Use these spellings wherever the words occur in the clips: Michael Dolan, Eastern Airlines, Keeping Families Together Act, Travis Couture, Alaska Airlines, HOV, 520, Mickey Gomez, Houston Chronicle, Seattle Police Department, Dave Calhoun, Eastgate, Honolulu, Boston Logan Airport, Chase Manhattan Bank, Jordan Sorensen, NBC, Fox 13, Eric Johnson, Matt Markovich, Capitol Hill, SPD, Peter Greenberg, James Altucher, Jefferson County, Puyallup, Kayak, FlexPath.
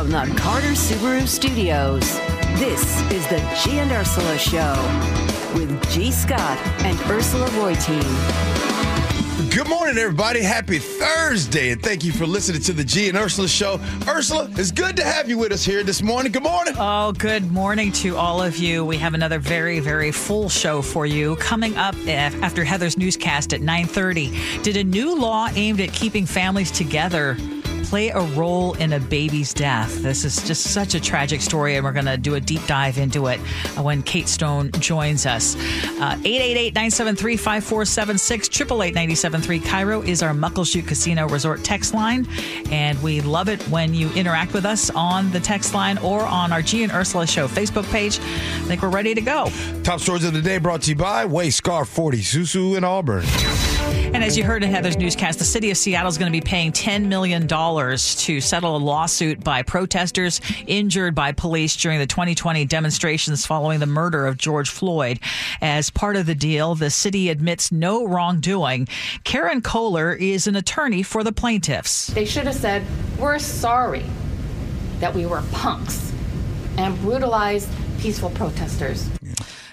From the Carter Subaru Studios, this is the G and Ursula Show with G. Scott and Ursula Voiteen. Good morning, everybody. Happy Thursday, and thank you for listening to the G and Ursula Show. Ursula, it's good to have you with us here this morning. Good morning. Oh, good morning to all of you. We have another very, very full show for you coming up after Heather's newscast at 9:30. Did a new law aimed at keeping families together play a role in a baby's death? This is just such a tragic story, and we're going to do a deep dive into it when Kate Stone joins us. 888-973-5476, 888-973 Cairo is our Muckleshoot Casino Resort text line, and we love it when you interact with us on the text line or on our G and Ursula Show Facebook page. I think we're ready to go. Top stories of the day brought to you by Wayscar 40, Susu in Auburn. And as you heard in Heather's newscast, the city of Seattle is going to be paying $10 million to settle a lawsuit by protesters injured by police during the 2020 demonstrations following the murder of George Floyd. As part of the deal, the city admits no wrongdoing. Karen Kohler is an attorney for the plaintiffs. They should have said, we're sorry that we were punks and brutalized peaceful protesters.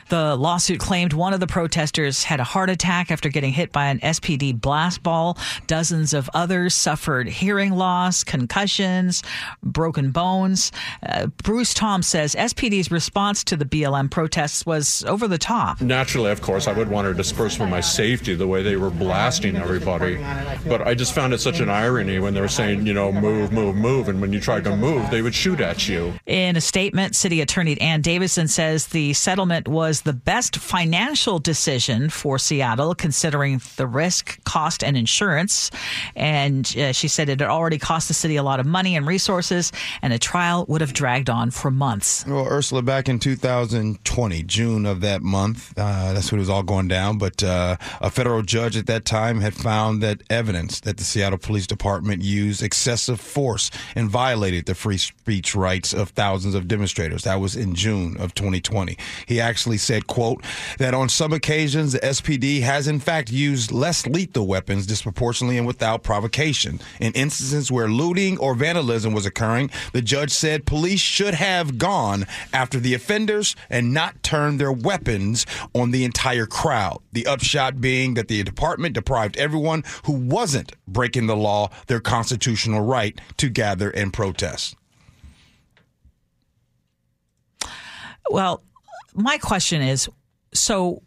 The lawsuit claimed one of the protesters had a heart attack after getting hit by an SPD blast ball. Dozens of others suffered hearing loss, concussions, broken bones. Bruce Tom says SPD's response to the BLM protests was over the top. Naturally, of course, I would want to disperse for my safety the way they were blasting everybody. But I just found it such an irony when they were saying, you know, move, move, move. And when you tried to move, they would shoot at you. In a statement, City Attorney Ann Davison says the settlement was the best financial decision for Seattle, considering the risk, cost, and insurance. And she said it had already cost the city a lot of money and resources, and a trial would have dragged on for months. Well, Ursula, back in 2020, June of that month, that's when it was all going down, but a federal judge at that time had found that evidence that the Seattle Police Department used excessive force and violated the free speech rights of thousands of demonstrators. That was in June of 2020. He actually said, quote, that on some occasions, the SPD has in fact used less lethal weapons disproportionately and without provocation. In instances where looting or vandalism was occurring, the judge said police should have gone after the offenders and not turned their weapons on the entire crowd. The upshot being that the department deprived everyone who wasn't breaking the law their constitutional right to gather and protest. Well, my question is, so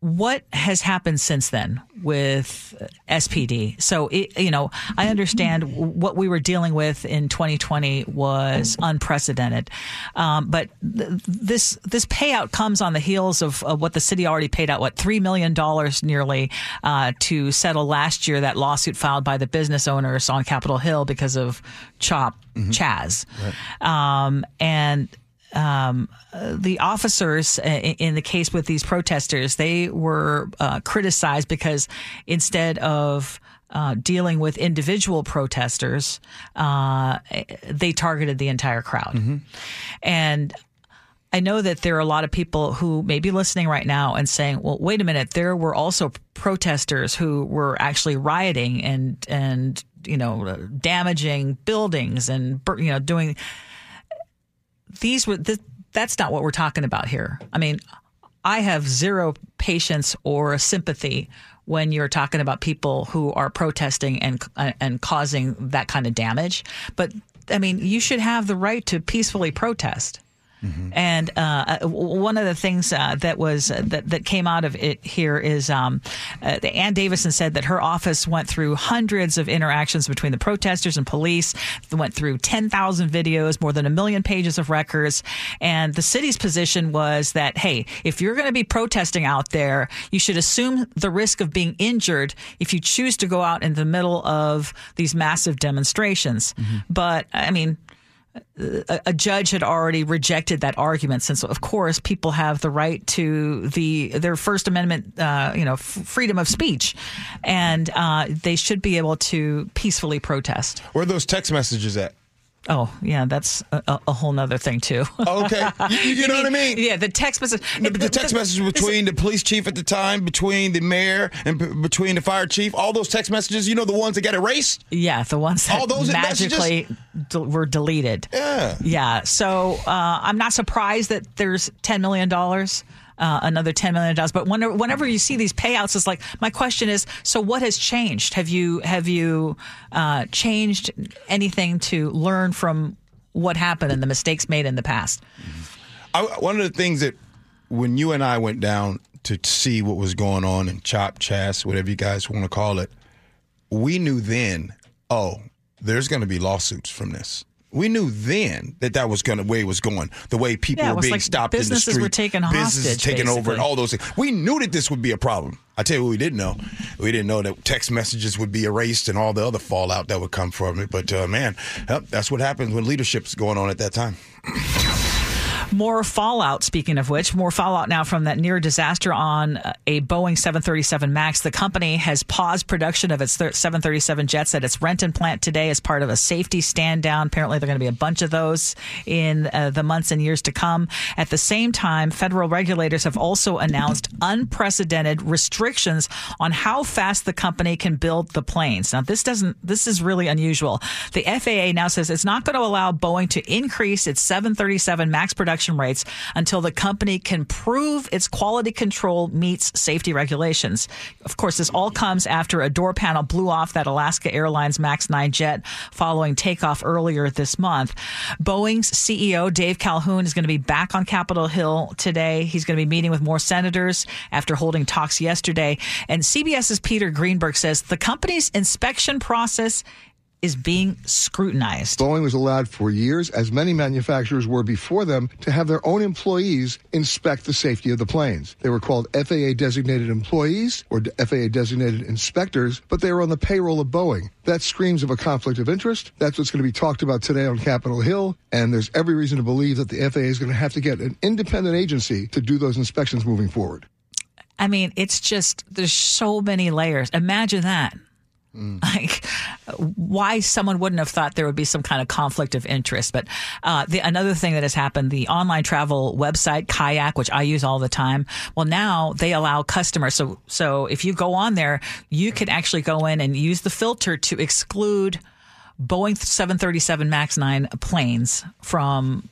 what has happened since then with SPD? So, I understand what we were dealing with in 2020 was unprecedented. But this payout comes on the heels of what the city already paid out, $3 million nearly to settle last year that lawsuit filed by the business owners on Capitol Hill because of CHOP, CHAZ. Right. The officers in the case with these protesters, they were criticized because instead of dealing with individual protesters, they targeted the entire crowd. Mm-hmm. And I know that there are a lot of people who may be listening right now and saying, well, wait a minute, there were also protesters who were actually rioting and damaging buildings and, doing... That's not what we're talking about here. I mean, I have zero patience or sympathy when you're talking about people who are protesting and causing that kind of damage. But I mean, you should have the right to peacefully protest. Mm-hmm. And one of the things that came out of it here is Ann Davison said that her office went through hundreds of interactions between the protesters and police. They went through 10,000 videos, more than 1 million pages of records. And the city's position was that, hey, if you're going to be protesting out there, you should assume the risk of being injured if you choose to go out in the middle of these massive demonstrations. Mm-hmm. But I mean, a judge had already rejected that argument, since, of course, people have the right to their First Amendment, freedom of speech, and they should be able to peacefully protest. Where are those text messages at? Oh, yeah, that's a whole nother thing, too. Okay. You know what I mean? Yeah, the text message. The text message between the police chief at the time, between the mayor, and between the fire chief, all those text messages, you know, the ones that got erased? Yeah, the ones that all those magically were deleted. Yeah. Yeah, so I'm not surprised that there's $10 million. Another $10 million. But whenever you see these payouts, it's like, my question is, so what has changed? Have you changed anything to learn from what happened and the mistakes made in the past? One of the things that when you and I went down to see what was going on in CHOP, CHAZ, whatever you guys want to call it, we knew then, there's going to be lawsuits from this. We knew then that was going to way it was going. The way people were being stopped in the street, businesses were taken hostage, businesses taken over, and all those things. We knew that this would be a problem. I tell you what, we didn't know. We didn't know that text messages would be erased and all the other fallout that would come from it. But that's what happens when leadership's going on at that time. More fallout, speaking of which, more fallout now from that near disaster on a Boeing 737 Max. The company has paused production of its 737 jets at its Renton plant today as part of a safety stand down. Apparently, there are going to be a bunch of those in the months and years to come. At the same time, federal regulators have also announced unprecedented restrictions on how fast the company can build the planes. Now, this is really unusual. The FAA now says it's not going to allow Boeing to increase its 737 Max production rates until the company can prove its quality control meets safety regulations. Of course, this all comes after a door panel blew off that Alaska Airlines MAX 9 jet following takeoff earlier this month. Boeing's CEO, Dave Calhoun, is going to be back on Capitol Hill today. He's going to be meeting with more senators after holding talks yesterday. And CBS's Peter Greenberg says the company's inspection process is being scrutinized. Boeing was allowed for years, as many manufacturers were before them, to have their own employees inspect the safety of the planes. They were called FAA-designated employees or FAA-designated inspectors, but they were on the payroll of Boeing. That screams of a conflict of interest. That's what's going to be talked about today on Capitol Hill, and there's every reason to believe that the FAA is going to have to get an independent agency to do those inspections moving forward. I mean, it's just, there's so many layers. Imagine that. Like, why someone wouldn't have thought there would be some kind of conflict of interest. But another thing that has happened, the online travel website Kayak, which I use all the time, well, now they allow customers. So if you go on there, you can actually go in and use the filter to exclude Boeing 737 MAX 9 planes from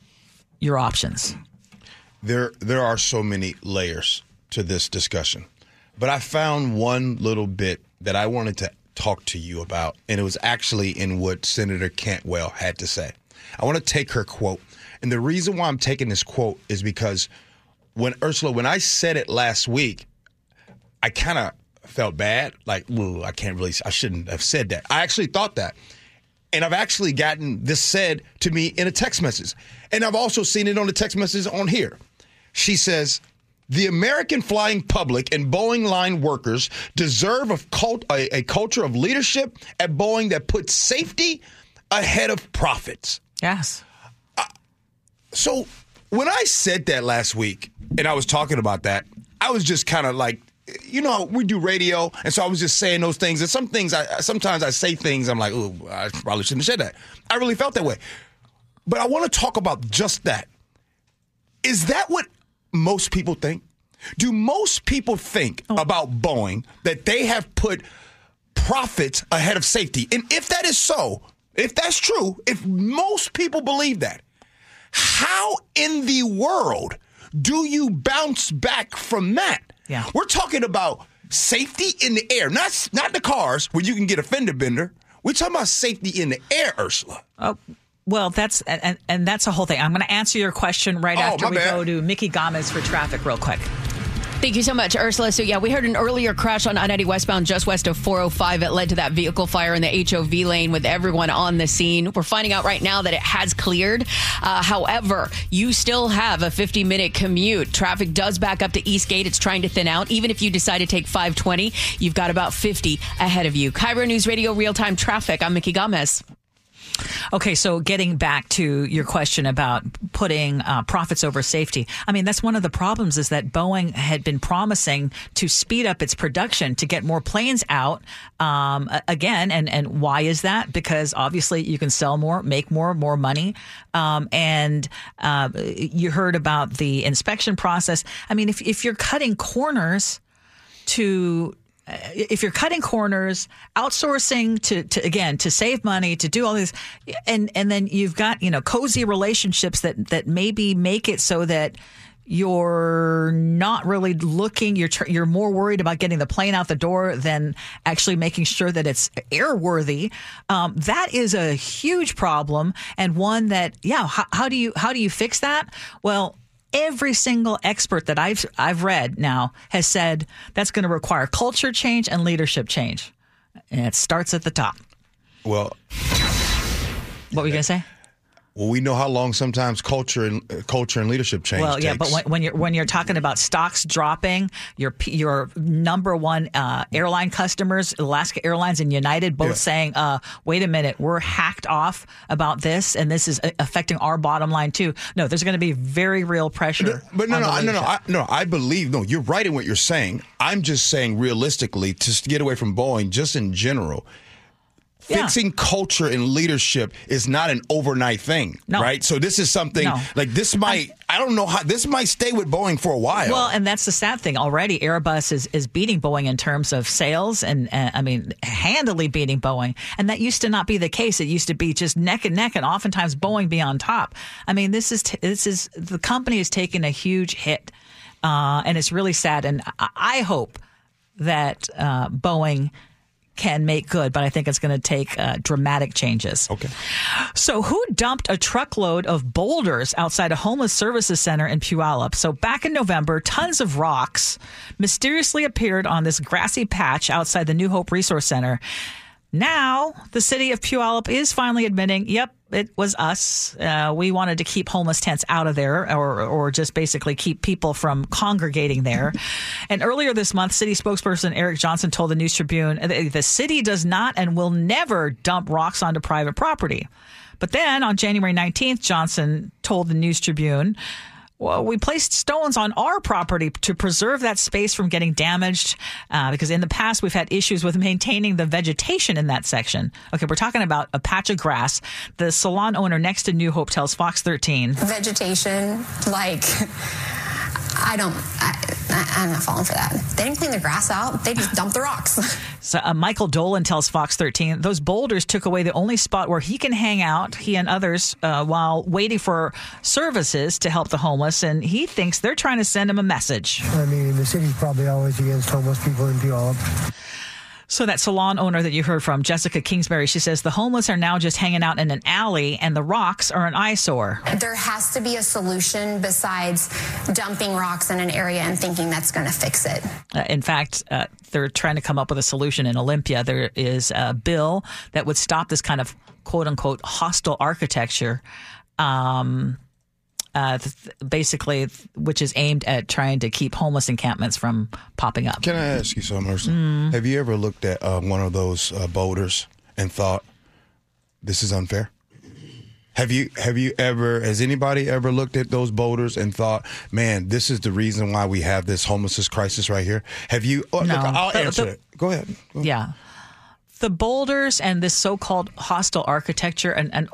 your options. There are so many layers to this discussion. But I found one little bit that I wanted to talk to you about, and it was actually in what Senator Cantwell had to say. I want to take her quote, and the reason why I'm taking this quote is because when I said it last week, I kind of felt bad, like, ooh, I shouldn't have said that. I actually thought that, and I've actually gotten this said to me in a text message, and I've also seen it on the text message on here. She says, the American flying public and Boeing line workers deserve a culture of leadership at Boeing that puts safety ahead of profits. Yes. So when I said that last week and I was talking about that, I was just kind of like, you know, we do radio. And so I was just saying those things. And some things, sometimes I say things, I'm like, oh, I probably shouldn't have said that. I really felt that way. But I want to talk about just that. Is that what most people think? Do most people think about Boeing that they have put profits ahead of safety? And if that is so, if that's true, if most people believe that, how in the world do you bounce back from that? Yeah. We're talking about safety in the air, not the cars where you can get a fender bender. We're talking about safety in the air, Ursula. Oh. Well, that's and that's a whole thing. I'm going to answer your question right after we go to Mickey Gomez for traffic real quick. Thank you so much, Ursula. So, yeah, we heard an earlier crash on I-90 westbound just west of 405. It led to that vehicle fire in the HOV lane with everyone on the scene. We're finding out right now that it has cleared. However, you still have a 50-minute commute. Traffic does back up to Eastgate. It's trying to thin out. Even if you decide to take 520, you've got about 50 ahead of you. Cairo News Radio, real-time traffic. I'm Mickey Gomez. Okay, so getting back to your question about putting profits over safety, I mean, that's one of the problems is that Boeing had been promising to speed up its production to get more planes out again. And why is that? Because obviously you can sell more, make more money. And you heard about the inspection process. I mean, if you're cutting corners outsourcing to save money, to do all this, and then you've got, cozy relationships that maybe make it so that you're not really looking, you're more worried about getting the plane out the door than actually making sure that it's airworthy. That is a huge problem, and one that, how do you fix that? Well, every single expert that I've read now has said that's going to require culture change and leadership change. And it starts at the top. Well, what were you going to say? Well, we know how long sometimes culture and leadership change takes. Well, yeah, but when you're talking about stocks dropping, your number one airline customers, Alaska Airlines and United, both saying, "Wait a minute, we're hacked off about this, and this is affecting our bottom line too." No, there's going to be very real pressure. But I believe you're right in what you're saying. I'm just saying realistically, to get away from Boeing, just in general. Yeah. Fixing culture and leadership is not an overnight thing, right? So this is something like this might, I don't know how, this might stay with Boeing for a while. Well, and that's the sad thing. Already Airbus is beating Boeing in terms of sales and handily beating Boeing. And that used to not be the case. It used to be just neck and neck, and oftentimes Boeing be on top. I mean, this is the company is taking a huge hit, and it's really sad. And I hope that Boeing can make good, but I think it's going to take dramatic changes. Okay. So who dumped a truckload of boulders outside a homeless services center in Puyallup? So back in November, tons of rocks mysteriously appeared on this grassy patch outside the New Hope Resource Center. Now the city of Puyallup is finally admitting, yep, it was us. We wanted to keep homeless tents out of there or just basically keep people from congregating there. And earlier this month, city spokesperson Eric Johnson told the News Tribune the city does not and will never dump rocks onto private property. But then on January 19th, Johnson told the News Tribune, well, we placed stones on our property to preserve that space from getting damaged because in the past we've had issues with maintaining the vegetation in that section. Okay, we're talking about a patch of grass. The salon owner next to New Hope tells Fox 13. Vegetation, I'm not falling for that. They didn't clean the grass out. They just dumped the rocks. So Michael Dolan tells Fox 13, those boulders took away the only spot where he can hang out, he and others, while waiting for services to help the homeless. And he thinks they're trying to send him a message. I mean, the city's probably always against homeless people in Puyallup. So that salon owner that you heard from, Jessica Kingsbury, she says the homeless are now just hanging out in an alley and the rocks are an eyesore. There has to be a solution besides dumping rocks in an area and thinking that's going to fix it. In fact, they're trying to come up with a solution in Olympia. There is a bill that would stop this kind of quote unquote hostile architecture. Basically, which is aimed at trying to keep homeless encampments from popping up. Can I ask you something, Mercy? Have you ever looked at one of those boulders and thought, this is unfair? Has anybody ever looked at those boulders and thought, man, this is the reason why we have this homelessness crisis right here? Have you? Oh, no. Look, I'll answer it. Go ahead. Yeah. The boulders and this so-called hostile architecture, and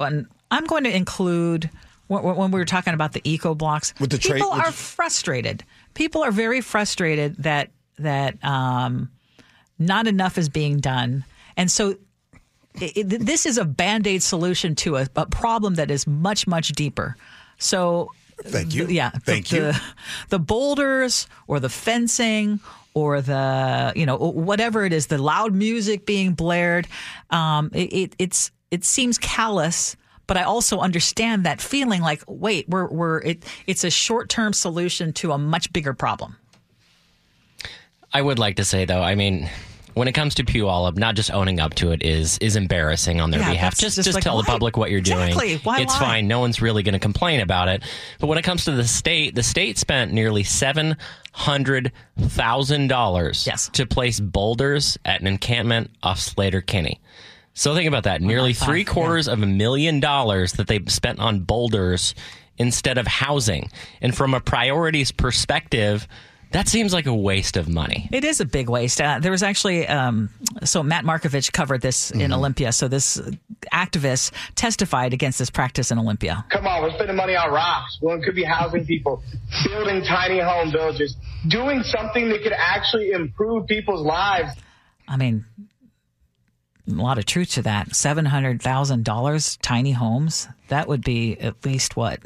I'm going to include... When we were talking about the eco blocks, people are frustrated. People are very frustrated that not enough is being done. And so this is a Band-Aid solution to a problem that is much, much deeper. So thank you. The boulders or the fencing or the, whatever it is, the loud music being blared. It seems callous. But I also understand that feeling like, wait, it's a short-term solution to a much bigger problem. I would like to say, though, I mean, when it comes to Puyallup, not just owning up to it is embarrassing on their behalf. Just tell the public what you're doing. It's fine. No one's really going to complain about it. But when it comes to the state spent nearly $700,000 to place boulders at an encampment off Slater Kinney. So think about that. Nearly $750,000 that they spent on boulders instead of housing. And from a priorities perspective, that seems like a waste of money. It is a big waste. There was actually, so Matt Markovich covered this in Olympia. So this activist testified against this practice in Olympia. Come on, we're spending money on rocks. Well, it could be housing people, building tiny home villages, doing something that could actually improve people's lives. I mean, a lot of truth to that. $700,000, tiny homes. That would be at least what?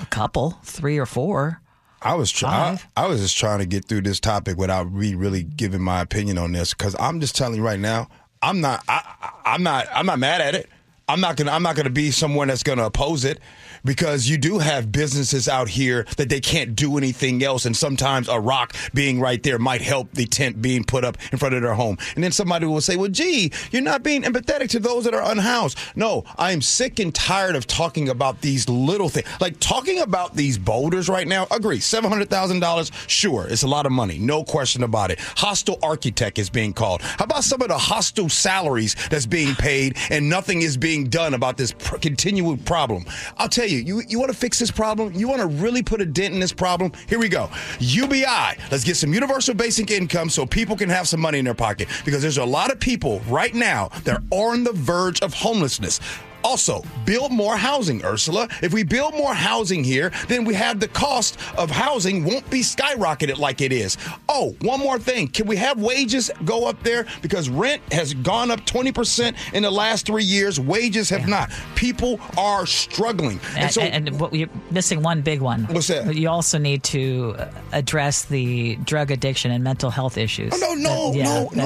A couple, three or four. I was just trying to get through this topic without really giving my opinion on this, because I'm just telling you right now, I'm not mad at it. I'm not gonna be someone that's gonna oppose it, because you do have businesses out here that they can't do anything else, and sometimes a rock being right there might help the tent being put up in front of their home. And then somebody will say, well, gee, you're not being empathetic to those that are unhoused. No, I am sick and tired of talking about these little things. Like talking about these boulders right now, agree, $700,000, sure, it's a lot of money, no question about it. Hostile architect is being called. How about some of the hostile salaries that's being paid and nothing is being done about this continued problem? I'll tell you, you want to fix this problem? You want to really put a dent in this problem? Here we go. UBI. Let's get some universal basic income so people can have some money in their pocket, because there's a lot of people right now that are on the verge of homelessness. Also, build more housing, Ursula. If we build more housing here, then we have the cost of housing won't be skyrocketed like it is. Oh, one more thing. Can we have wages go up there? Because rent has gone up 20% in the last 3 years. Wages have not. People are struggling. And you're missing one big one. What's that? You also need to address the drug addiction and mental health issues. Oh, no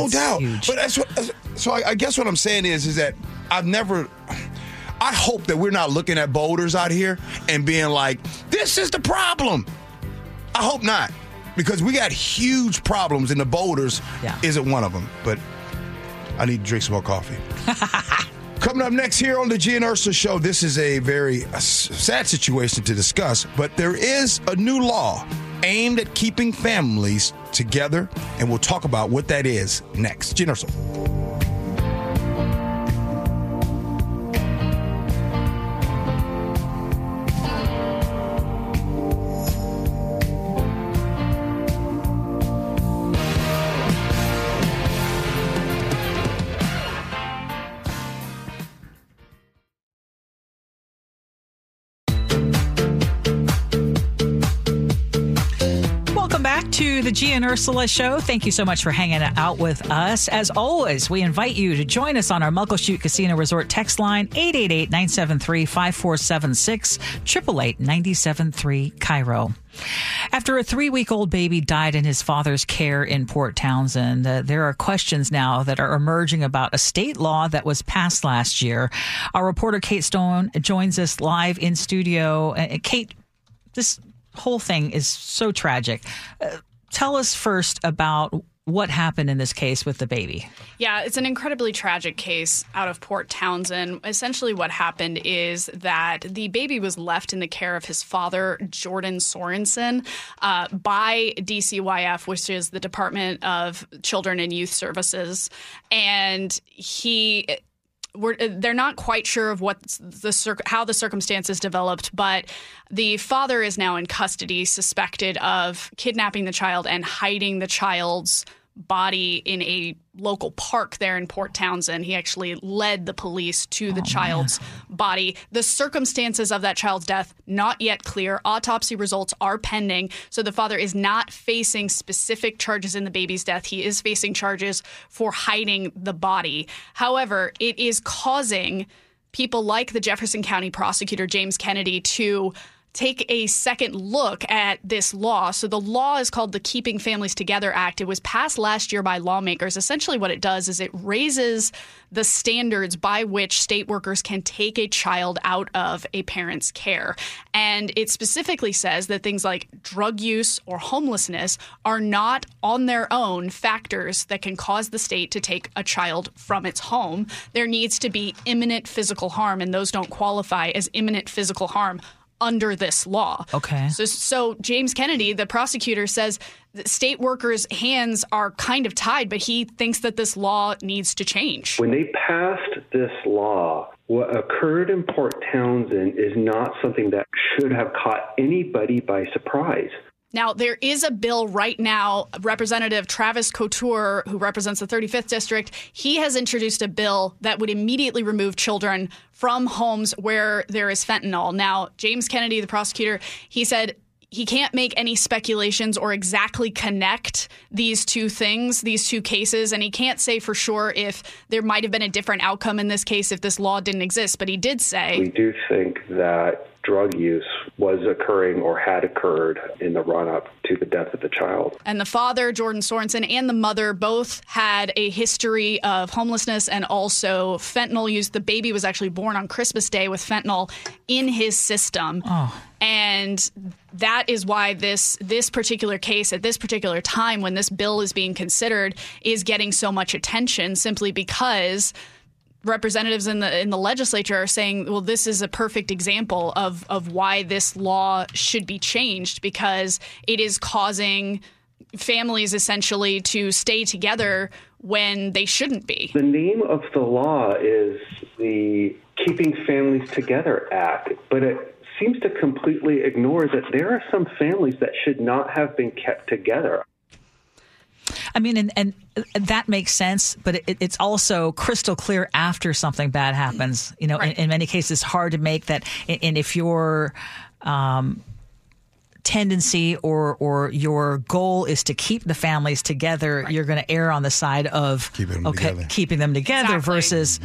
doubt. Huge. But that's what. So I guess what I'm saying is that I hope that we're not looking at boulders out here and being like, this is the problem. I hope not, because we got huge problems, and the boulders isn't one of them. But I need to drink some more coffee. Coming up next here on the G and Ursula Show, this is a very sad situation to discuss, but there is a new law aimed at keeping families together, and we'll talk about what that is next. G and Ursula. To the G and Ursula Show. Thank you so much for hanging out with us. As always, we invite you to join us on our Muckleshoot Casino Resort text line, 888-973-5476, 888-973-CAIRO. After a 3-week-old baby died in his father's care in Port Townsend, there are questions now that are emerging about a state law that was passed last year. Our reporter Kate Stone joins us live in studio. Kate, this whole thing is so tragic. Tell us first about what happened in this case with the baby. Yeah, it's an incredibly tragic case out of Port Townsend. Essentially what happened is that the baby was left in the care of his father, Jordan Sorensen, by DCYF, which is the Department of Children and Youth Services. And they're not quite sure of how the circumstances developed, but the father is now in custody, suspected of kidnapping the child and hiding the child's body in a local park there in Port Townsend. He actually led the police to the child's body. The circumstances of that child's death, not yet clear. Autopsy results are pending. So the father is not facing specific charges in the baby's death. He is facing charges for hiding the body. However, it is causing people like the Jefferson County prosecutor, James Kennedy, to take a second look at this law. So the law is called the Keeping Families Together Act. It was passed last year by lawmakers. Essentially what it does is it raises the standards by which state workers can take a child out of a parent's care. And it specifically says that things like drug use or homelessness are not on their own factors that can cause the state to take a child from its home. There needs to be imminent physical harm, and those don't qualify as imminent physical harm under this law. Okay. So James Kennedy, the prosecutor, says state workers' hands are kind of tied, but he thinks that this law needs to change. When they passed this law, what occurred in Port Townsend is not something that should have caught anybody by surprise. Now, there is a bill right now. Representative Travis Couture, who represents the 35th District, he has introduced a bill that would immediately remove children from homes where there is fentanyl. Now, James Kennedy, the prosecutor, he said he can't make any speculations or exactly connect these two things, these two cases, and he can't say for sure if there might have been a different outcome in this case if this law didn't exist. But he did say, we do think that drug use was occurring or had occurred in the run-up to the death of the child. And the father, Jordan Sorensen, and the mother both had a history of homelessness and also fentanyl use. The baby was actually born on Christmas Day with fentanyl in his system. Oh. And that is why this particular case at this particular time, when this bill is being considered, is getting so much attention, simply because representatives in the legislature are saying, well, this is a perfect example of why this law should be changed, because it is causing families essentially to stay together when they shouldn't be. The name of the law is the Keeping Families Together Act, but it seems to completely ignore that there are some families that should not have been kept together. I mean, and that makes sense, but it's also crystal clear after something bad happens. You know, right. in many cases, it's hard to make that. And if your tendency or your goal is to keep the families together, right, you're going to err on the side of keeping them together exactly, versus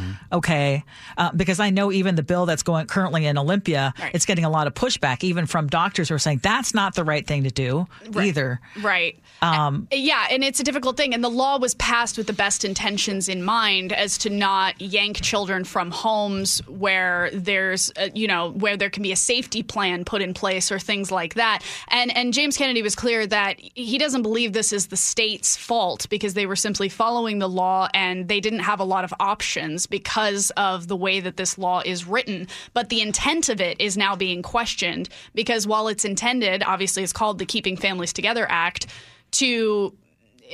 because I know even the bill that's going currently in Olympia, right, it's getting a lot of pushback even from doctors who are saying that's not the right thing to do, right, either. Right. And it's a difficult thing. And the law was passed with the best intentions in mind, as to not yank children from homes where there's where there can be a safety plan put in place or things like that. And James Kennedy was clear that he doesn't believe this is the state's fault, because they were simply following the law and they didn't have a lot of options because of the way that this law is written. But the intent of it is now being questioned, because while it's intended, obviously it's called the Keeping Families Together Act, to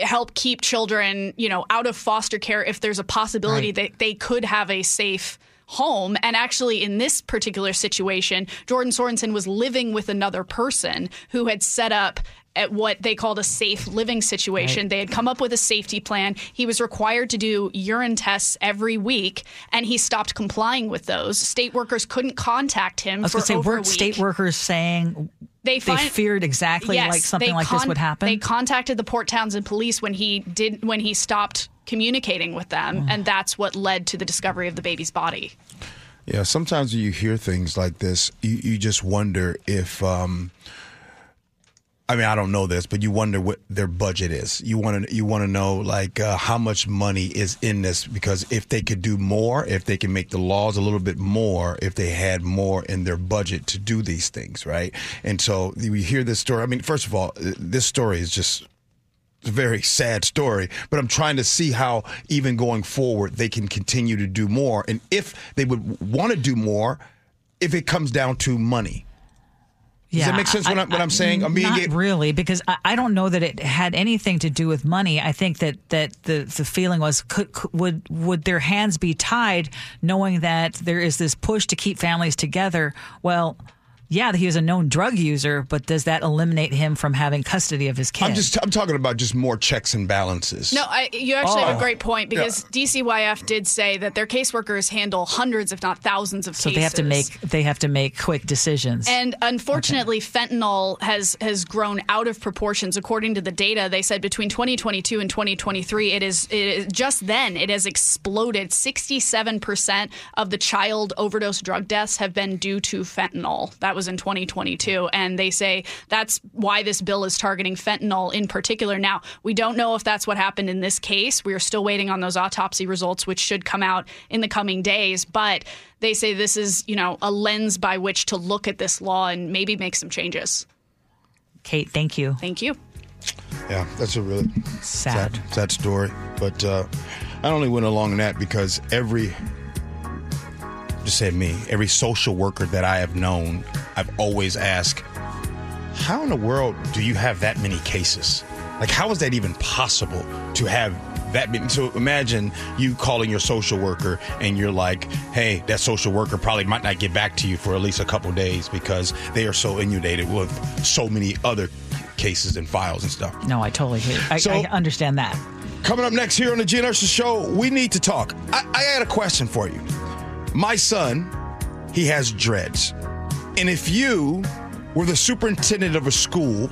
help keep children, out of foster care if there's a possibility, right, that they could have a safe home. And actually, in this particular situation, Jordan Sorensen was living with another person who had set up at what they called a safe living situation. Right. They had come up with a safety plan. He was required to do urine tests every week, and he stopped complying with those. State workers couldn't contact him. I was going to say, weren't state workers saying they feared exactly, yes, like something like this would happen? They contacted the Port Townsend police when he stopped communicating with them, and that's what led to the discovery of the baby's body. Yeah, sometimes when you hear things like this, you just wonder if I don't know this, but you wonder what their budget is. You want to know, like, how much money is in this, because if they could do more, if they can make the laws a little bit more, if they had more in their budget to do these things, right? And so we hear this story. I mean, first of all, this story is just a very sad story, but I'm trying to see how even going forward they can continue to do more. And if they would want to do more, if it comes down to money. Yeah, does that make sense what I'm saying? Not really, because I don't know that it had anything to do with money. I think that the feeling was, would their hands be tied, knowing that there is this push to keep families together? Well, yeah, he was a known drug user, but does that eliminate him from having custody of his kid? I'm talking about just more checks and balances. No, you actually have a great point, because DCYF did say that their caseworkers handle hundreds, if not thousands, of cases. So they have to make quick decisions. And unfortunately, fentanyl has grown out of proportions. According to the data, they said between 2022 and 2023, it has exploded. 67% of the child overdose drug deaths have been due to fentanyl. That was in 2022, and they say that's why this bill is targeting fentanyl in particular. Now, we don't know if that's what happened in this case. We are still waiting on those autopsy results, which should come out in the coming days, but they say this is, a lens by which to look at this law and maybe make some changes. Kate, thank you. Thank you. Yeah, that's a really sad story, but I only went along in that because every just said me, every social worker that I have known, I've always asked, how in the world do you have that many cases? Like, how is that even possible to have that many? So imagine you calling your social worker and you're like, hey, that social worker probably might not get back to you for at least a couple of days because they are so inundated with so many other cases and files and stuff. No, I totally hear you. I understand that. Coming up next here on the Gene Erso Show, we need to talk. I had a question for you. My son, he has dreads. And if you were the superintendent of a school,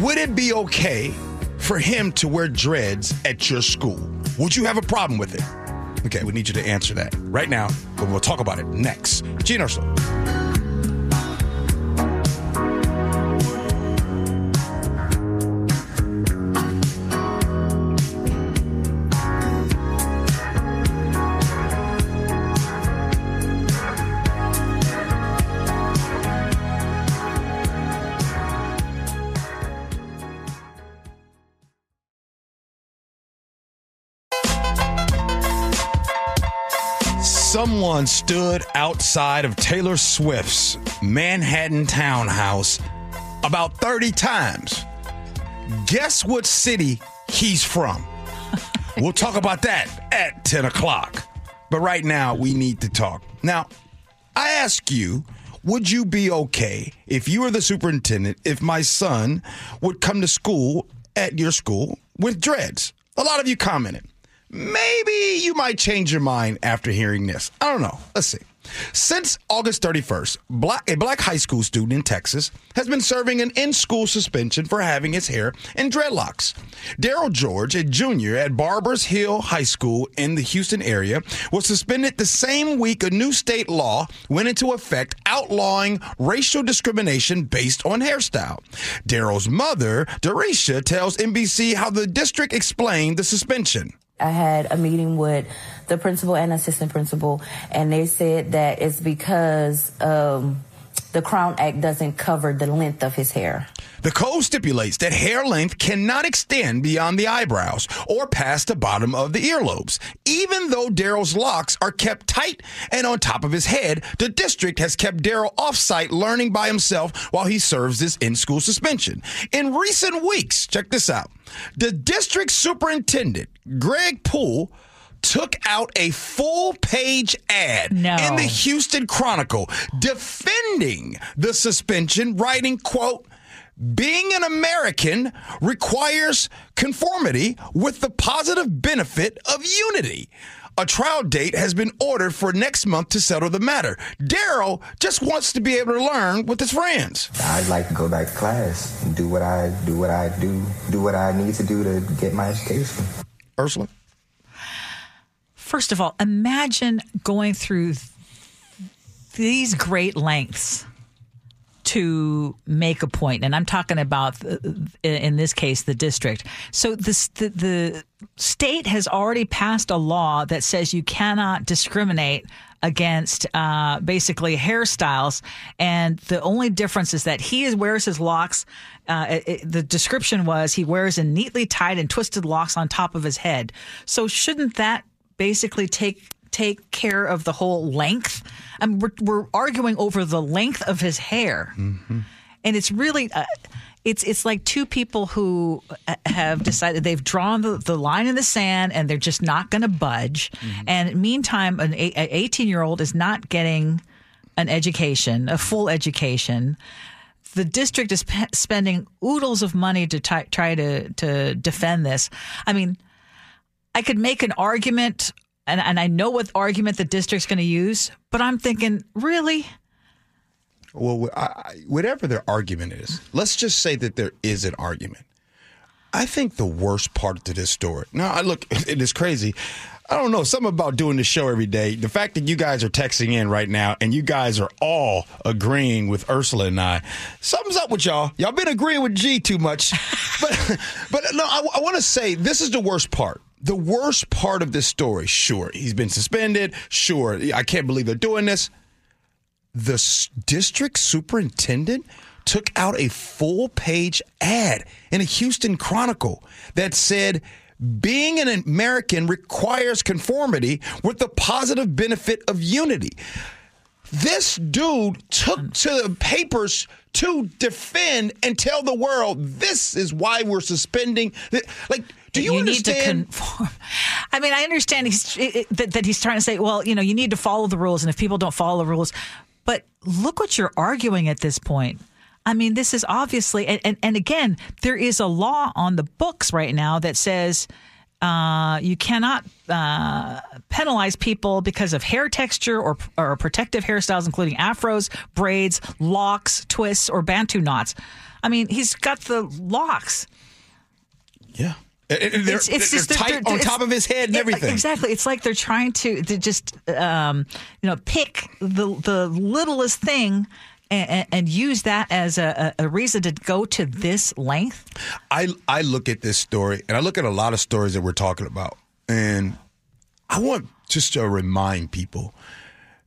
would it be okay for him to wear dreads at your school? Would you have a problem with it? Okay, we need you to answer that right now, but we'll talk about it next. Gene Erso. Someone stood outside of Taylor Swift's Manhattan townhouse about 30 times. Guess what city he's from? We'll talk about that at 10 o'clock. But right now, we need to talk. Now, I ask you, would you be okay if you were the superintendent, if my son would come to school at your school with dreads? A lot of you commented. Maybe you might change your mind after hearing this. I don't know. Let's see. Since August 31st, a black high school student in Texas has been serving an in-school suspension for having his hair in dreadlocks. Daryl George, a junior at Barbers Hill High School in the Houston area, was suspended the same week a new state law went into effect outlawing racial discrimination based on hairstyle. Daryl's mother, Derecia, tells NBC how the district explained the suspension. I had a meeting with the principal and assistant principal, and they said that it's because the Crown Act doesn't cover the length of his hair. The code stipulates that hair length cannot extend beyond the eyebrows or past the bottom of the earlobes. Even though Daryl's locks are kept tight and on top of his head, the district has kept Daryl off-site learning by himself while he serves this in-school suspension. In recent weeks, check this out, the district superintendent, Greg Poole, took out a full-page ad in the Houston Chronicle defending the suspension, writing, quote, being an American requires conformity with the positive benefit of unity. A trial date has been ordered for next month to settle the matter. Daryl just wants to be able to learn with his friends. I'd like to go back to class and do what I need to do to get my education. Ursula? First of all, imagine going through these great lengths to make a point, and I'm talking about, in this case, the district. So the state has already passed a law that says you cannot discriminate against basically hairstyles, and the only difference is that he wears his locks. The description was he wears a neatly tied and twisted locks on top of his head. So shouldn't that basically take care of the whole length? I mean, we're arguing over the length of his hair, mm-hmm. and it's really it's like two people who have decided they've drawn the line in the sand and they're just not going to budge. Mm-hmm. And meantime, an 18-year-old is not getting an education, a full education. The district is spending oodles of money to try to defend this. I mean, I could make an argument, and I know what argument the district's going to use, but I'm thinking, really? Well, whatever their argument is, let's just say that there is an argument. I think the worst part of this story, now, it is crazy. I don't know, something about doing the show every day. The fact that you guys are texting in right now and you guys are all agreeing with Ursula and I, something's up with y'all. Y'all been agreeing with G too much. But no, I want to say this is the worst part. The worst part of this story, sure, he's been suspended. Sure, I can't believe they're doing this. The district superintendent took out a full-page ad in a Houston Chronicle that said, Being an American requires conformity with the positive benefit of unity. This dude took to the papers to defend and tell the world, this is why we're suspending. Like, do you understand? Need to conform. I mean, I understand that he's trying to say, well, you know, you need to follow the rules. And if people don't follow the rules. But look what you're arguing at this point. I mean, this is obviously, and again, there is a law on the books right now that says you cannot penalize people because of hair texture or protective hairstyles, including afros, braids, locks, twists, or bantu knots. I mean, he's got the locks. Yeah. They're tight on top of his head and everything. Exactly. It's like they're trying to just pick the littlest thing and use that as a reason to go to this length. I look at this story, and I look at a lot of stories that we're talking about, and I want just to remind people,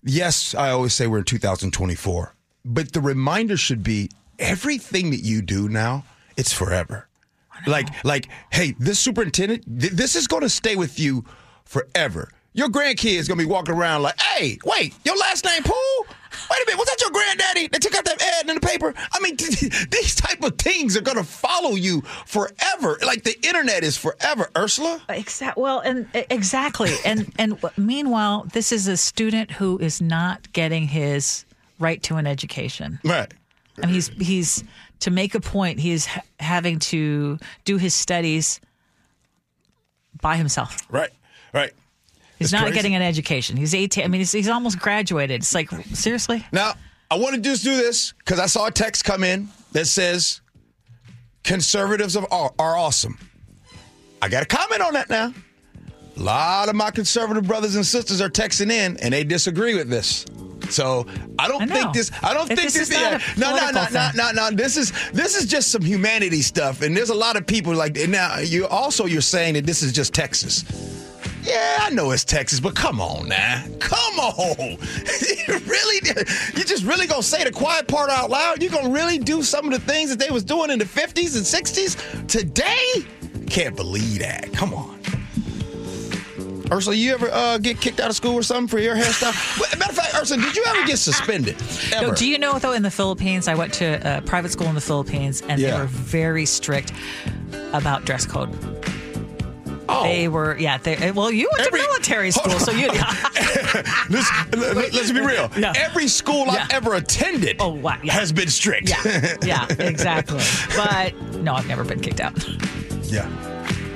yes, I always say we're in 2024, but the reminder should be everything that you do now, it's forever. Like, hey, this superintendent, this is going to stay with you forever. Your grandkid is going to be walking around like, hey, wait, your last name Poole? Wait a minute, was that your granddaddy that took out that ad in the paper? I mean, these type of things are going to follow you forever. Like, the internet is forever, Ursula. Exactly. And meanwhile, this is a student who is not getting his right to an education. Right. I mean, he's to make a point, he is having to do his studies by himself. Right. He's not getting an education. He's 18. I mean, he's almost graduated. It's like, seriously? Now, I want to just do this because I saw a text come in that says, conservatives are awesome. I got a comment on that now. A lot of my conservative brothers and sisters are texting in, and they disagree with this. So I don't think this is. This is just some humanity stuff, and there's a lot of people like. Now you're saying that this is just Texas. Yeah, I know it's Texas, but come on now, come on. You just really gonna say the quiet part out loud? You gonna really do some of the things that they was doing in the 50s and 60s today? Can't believe that. Come on. Ursula, you ever get kicked out of school or something for your hairstyle? Matter of fact, Ursula, did you ever get suspended? Ever? No, do you know, though, in the Philippines, I went to a private school in the Philippines, and they were very strict about dress code. Oh. They were, you went to military school, so you... let's be real. No. Every school I've ever attended has been strict. Yeah, exactly. But, no, I've never been kicked out. Yeah.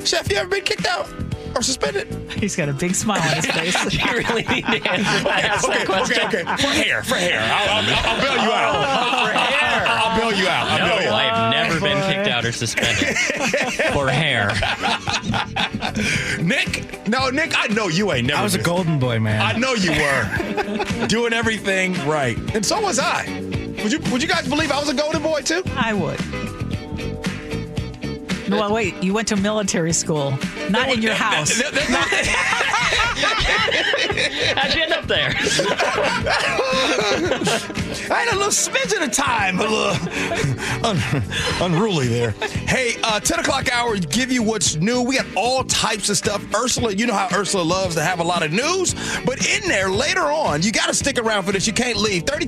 Chef, you ever been kicked out? Or suspended? He's got a big smile on his face. You really need to ask that question. Okay. For hair. I'll bail you out. For hair. I'll bail you out. No, I've never been kicked out or suspended for hair. Nick? No, Nick, I know you ain't never. I was a golden boy, man. I know you were. Doing everything right. And so was I. Would you guys believe I was a golden boy, too? I would. Well, wait, you went to military school. Not in your house. How'd you end up there? I had a little smidgen of time, a little unruly there. Hey, 10 o'clock hour, give you what's new. We got all types of stuff. Ursula, you know how Ursula loves to have a lot of news. But in there, later on, you got to stick around for this. You can't leave. 30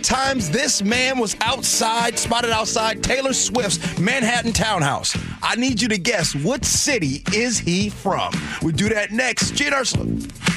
times this man was spotted outside Taylor Swift's Manhattan townhouse. I need you to guess, what city is he from? We do that next. Gene Ursula.